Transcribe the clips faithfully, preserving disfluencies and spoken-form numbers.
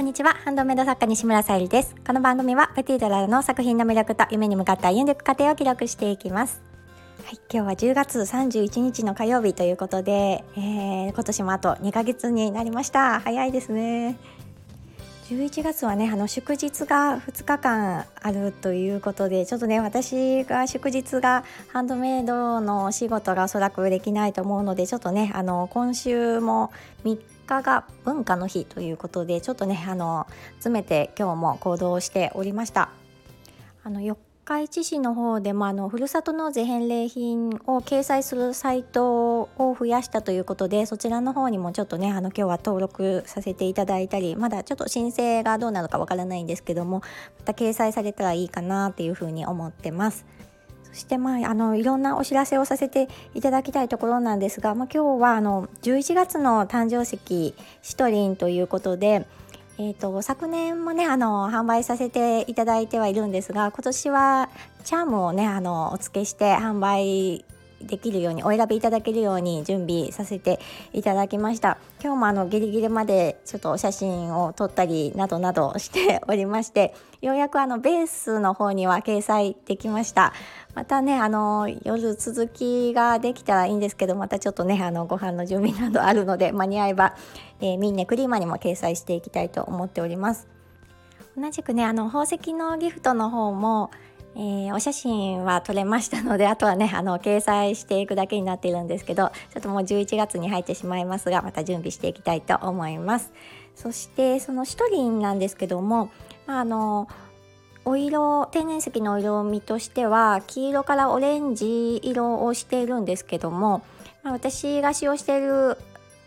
こんにちは、ハンドメイド作家西村さゆりです。この番組はプティドラの作品の魅力と夢に向かって歩んでいく過程を記録していきます。はい、今日はじゅうがつさんじゅういちにちの火曜日ということで、えー、今年もあとにかげつになりました。早いですね。じゅういちがつはね、あの祝日がふつかかんあるということで、ちょっとね、私が祝日がハンドメイドの仕事がおそらくできないと思うので、ちょっとね、あの今週もみっかが文化の日ということで、ちょっとね、あの詰めて今日も行動しておりました。あの四日市市の方でもあのふるさと納税返礼品を掲載するサイトを増やしたということで、そちらの方にもちょっとね、あの今日は登録させていただいたり、まだちょっと申請がどうなのかわからないんですけども、また掲載されたらいいかなっていうふうに思ってます。そして、まあ、あのいろんなお知らせをさせていただきたいところなんですが、まあ、今日はあのじゅういちがつの誕生石シトリンということで、えー、と昨年もね、あの販売させていただいてはいるんですが、今年はチャームをね、あのお付けして販売できるように、お選びいただけるように準備させていただきました。今日もあのギリギリまでちょっと写真を撮ったりなどなどしておりまして、ようやくあのベースの方には掲載できました。またね、あの夜続きができたらいいんですけど、またちょっとね、あのご飯の準備などあるので、間に合えば、えー、ミンネクリーマにも掲載していきたいと思っております。同じくね、あの宝石のギフトの方も、えー、お写真は撮れましたので、あとはね、あの掲載していくだけになっているんですけど、ちょっともうじゅういちがつに入ってしまいますが、また準備していきたいと思います。そしてそのシトリンなんですけども、あのお色、天然石のお色味としては黄色からオレンジ色をしているんですけども、まあ、私が使用している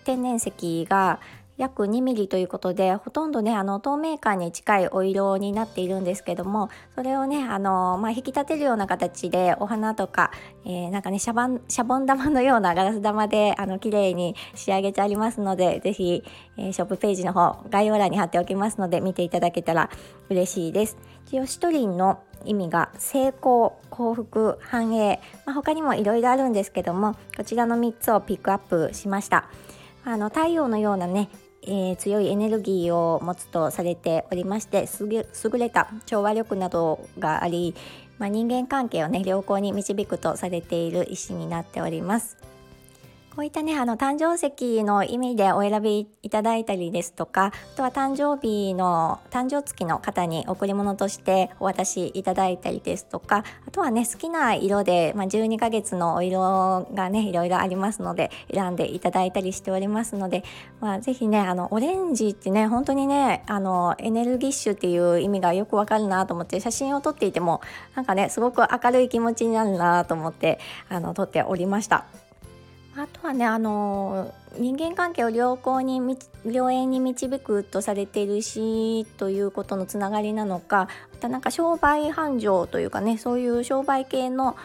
天然石が約にミリということで、ほとんどね、あの透明感に近いお色になっているんですけども、それをね、あの、まあ、引き立てるような形でお花とか、えー、なんかね、シャバン、シャボン玉のようなガラス玉であの綺麗に仕上げてありますので、ぜひ、えー、ショップページの方概要欄に貼っておきますので、見ていただけたら嬉しいです。一応シトリンの意味が成功、幸福、繁栄、まあ、他にもいろいろあるんですけども、こちらのみっつをピックアップしました。あの太陽のようなね、えー、強いエネルギーを持つとされておりまして、すぐ優れた調和力などがあり、まあ、人間関係をね、良好に導くとされている石になっております。こういったね、あの誕生石の意味でお選びいただいたりですとか、あとは誕生日の誕生月の方に贈り物としてお渡しいただいたりですとか、あとはね、好きな色で、まあ、じゅうにかげつのお色がね、いろいろありますので選んでいただいたりしておりますので、まあ、ぜひね、あのオレンジってね、本当にね、あのエネルギッシュっていう意味がよくわかるなと思って、写真を撮っていてもなんかね、すごく明るい気持ちになるなと思ってあの撮っておりました。あとはね、あの人間関係を良好に良縁に導くとされているしということのつながりなのか、またなんか商売繁盛というかね、そういう商売系の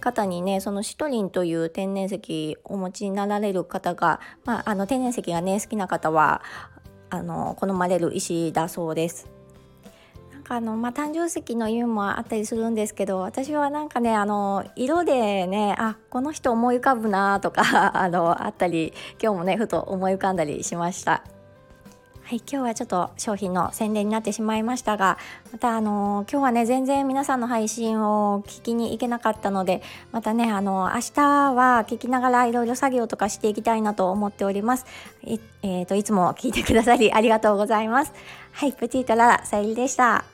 方にね、そのシトリンという天然石をお持ちになられる方が、まあ、あの天然石がね、好きな方はあの好まれる石だそうです。あのまあ、誕生石の意味もあったりするんですけど、私はなんかね、あの色でね、あ、この人思い浮かぶなとかあのあったり、今日もね、ふと思い浮かんだりしました。はい、今日はちょっと商品の宣伝になってしまいましたが、またあの今日はね、全然皆さんの配信を聞きに行けなかったので、またね、あの明日は聞きながらいろいろ作業とかしていきたいなと思っております。い、えーと、いつも聞いてくださりありがとうございます。はい、プティトラ、さゆりでした。